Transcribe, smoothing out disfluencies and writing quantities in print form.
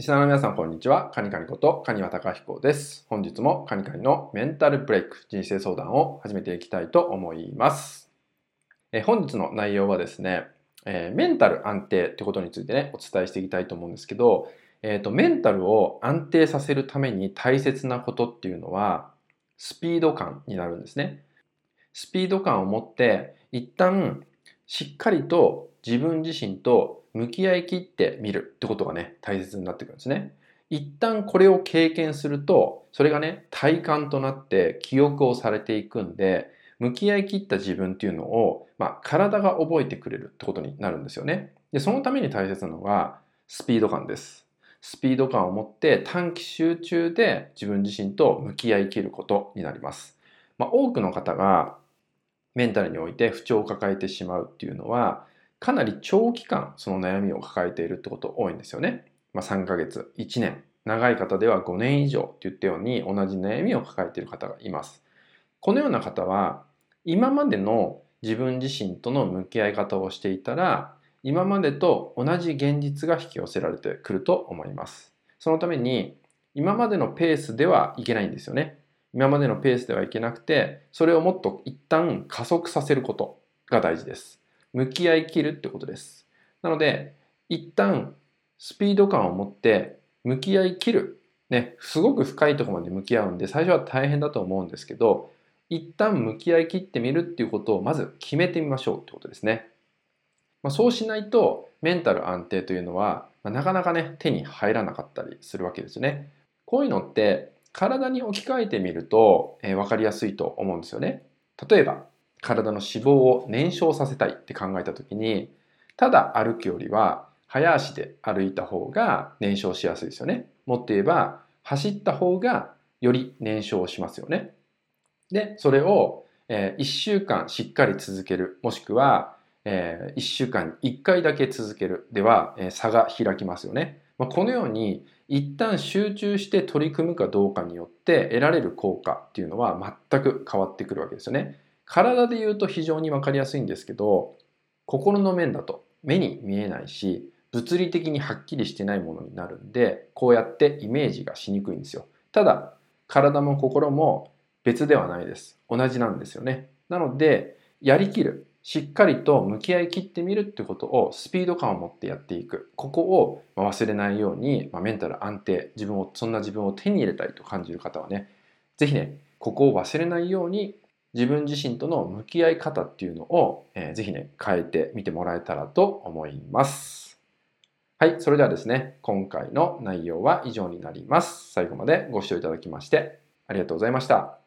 リスナーの皆さん、こんにちは。カニカニことカニワタカヒコです。本日もカニカニのメンタルブレイク、人生相談を始めていきたいと思います。本日の内容はですね、メンタル安定ってことについてね、お伝えしていきたいと思うんですけど、メンタルを安定させるために大切なことっていうのは、スピード感になるんですね。スピード感を持って、一旦しっかりと自分自身と向き合い切ってみるってことがね、大切になってくるんですね。一旦これを経験すると、それがね、体感となって記憶をされていくんで、向き合い切った自分っていうのを、体が覚えてくれるってことになるんですよね。で、そのために大切なのがスピード感です。スピード感を持って短期集中で自分自身と向き合い切ることになります。多くの方がメンタルにおいて不調を抱えてしまうっていうのは、かなり長期間その悩みを抱えているってこと多いんですよね。3ヶ月、1年、長い方では5年以上って言ったように同じ悩みを抱えている方がいます。このような方は今までの自分自身との向き合い方をしていたら、今までと同じ現実が引き寄せられてくると思います。そのために今までのペースではいけないんですよね。今までのペースではいけなくて、それをもっと一旦加速させることが大事です。向き合い切るってことです。なので、一旦スピード感を持って向き合い切る。ね、すごく深いところまで向き合うんで、最初は大変だと思うんですけど、一旦向き合い切ってみるっていうことをまず決めてみましょうってことですね。そうしないと、メンタル安定というのは、なかなかね、手に入らなかったりするわけですよね。こういうのって、体に置き換えてみると、分かりやすいと思うんですよね。例えば、体の脂肪を燃焼させたいって考えた時に、ただ歩くよりは早足で歩いた方が燃焼しやすいですよね。もっと言えば走った方がより燃焼しますよね。で、それを1週間しっかり続ける、もしくは1週間に1回だけ続けるでは差が開きますよね。このように一旦集中して取り組むかどうかによって得られる効果っていうのは全く変わってくるわけですよね。体で言うと非常に分かりやすいんですけど、心の面だと目に見えないし、物理的にはっきりしてないものになるんで、こうやってイメージがしにくいんですよ。ただ、体も心も別ではないです。同じなんですよね。なので、やりきる。しっかりと向き合い切ってみるってことをスピード感を持ってやっていく。ここを忘れないように、メンタル安定、そんな自分を手に入れたいと感じる方はね、ぜひね、ここを忘れないように、自分自身との向き合い方っていうのを、ぜひね、変えてみてもらえたらと思います。はい、それではですね、今回の内容は以上になります。最後までご視聴いただきましてありがとうございました。